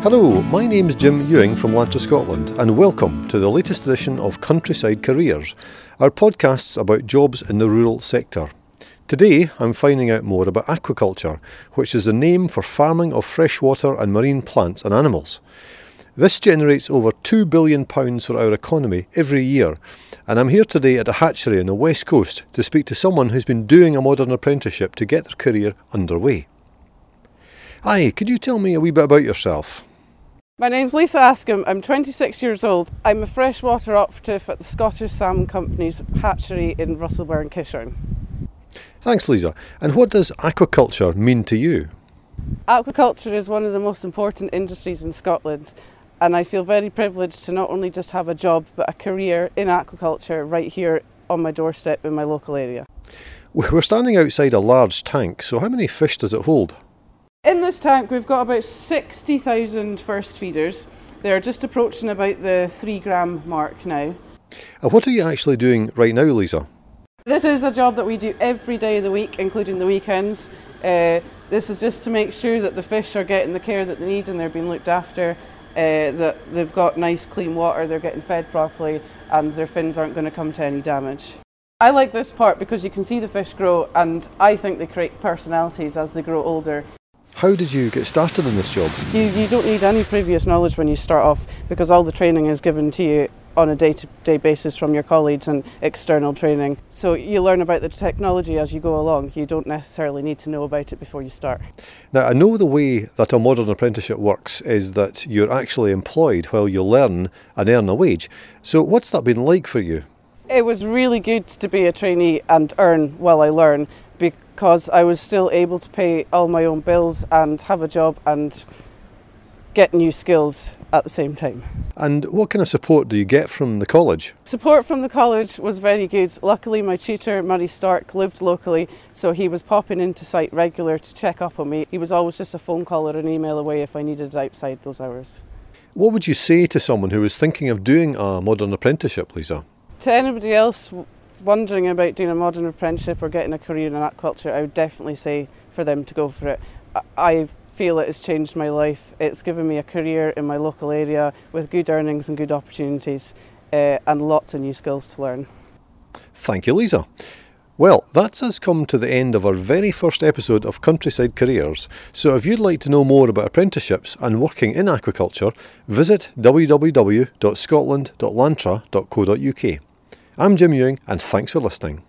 Hello, my name's Jim Ewing from Lantra Scotland and welcome to the latest edition of Countryside Careers, our podcasts about jobs in the rural sector. Today I'm finding out more about aquaculture, which is the name for farming of freshwater and marine plants and animals. This generates over £2 billion for our economy every year, and I'm here today at a hatchery on the west coast to speak to someone who's been doing a modern apprenticeship to get their career underway. Hi, could you tell me a wee bit about yourself? My name's Lisa Askham, I'm 26 years old. I'm a freshwater operative at the Scottish Salmon Company's hatchery in Russellburn, Kishorn. Thanks Lisa. And what does aquaculture mean to you? Aquaculture is one of the most important industries in Scotland, and I feel very privileged to not only just have a job but a career in aquaculture right here on my doorstep in my local area. We're standing outside a large tank, so how many fish does it hold? In this tank we've got about 60,000 first feeders. They're just approaching about the 3 gram mark now. And what are you actually doing right now, Lisa? This is a job that we do every day of the week, including the weekends. This is just to make sure that the fish are getting the care that they need and they're being looked after, that they've got nice clean water, they're getting fed properly and their fins aren't going to come to any damage. I like this part because you can see the fish grow and I think they create personalities as they grow older. How did you get started in this job? You don't need any previous knowledge when you start off because all the training is given to you on a day-to-day basis from your colleagues and external training. So you learn about the technology as you go along. You don't necessarily need to know about it before you start. Now, I know the way that a modern apprenticeship works is that you're actually employed while you learn and earn a wage. So what's that been like for you? It was really good to be a trainee and earn while I learn, because I was still able to pay all my own bills and have a job and get new skills at the same time. And what kind of support do you get from the college? Support from the college was very good. Luckily my tutor, Murray Stark, lived locally, so he was popping into site regular to check up on me. He was always just a phone call or an email away if I needed outside those hours. What would you say to someone who was thinking of doing a modern apprenticeship, Lisa? To anybody else wondering about doing a modern apprenticeship or getting a career in aquaculture, I would definitely say for them to go for it. I feel it has changed my life. It's given me a career in my local area with good earnings and good opportunities and lots of new skills to learn. Thank you, Lisa. Well, that's us come to the end of our very first episode of Countryside Careers. So if you'd like to know more about apprenticeships and working in aquaculture, visit www.scotland.lantra.co.uk. I'm Jim Ewing and thanks for listening.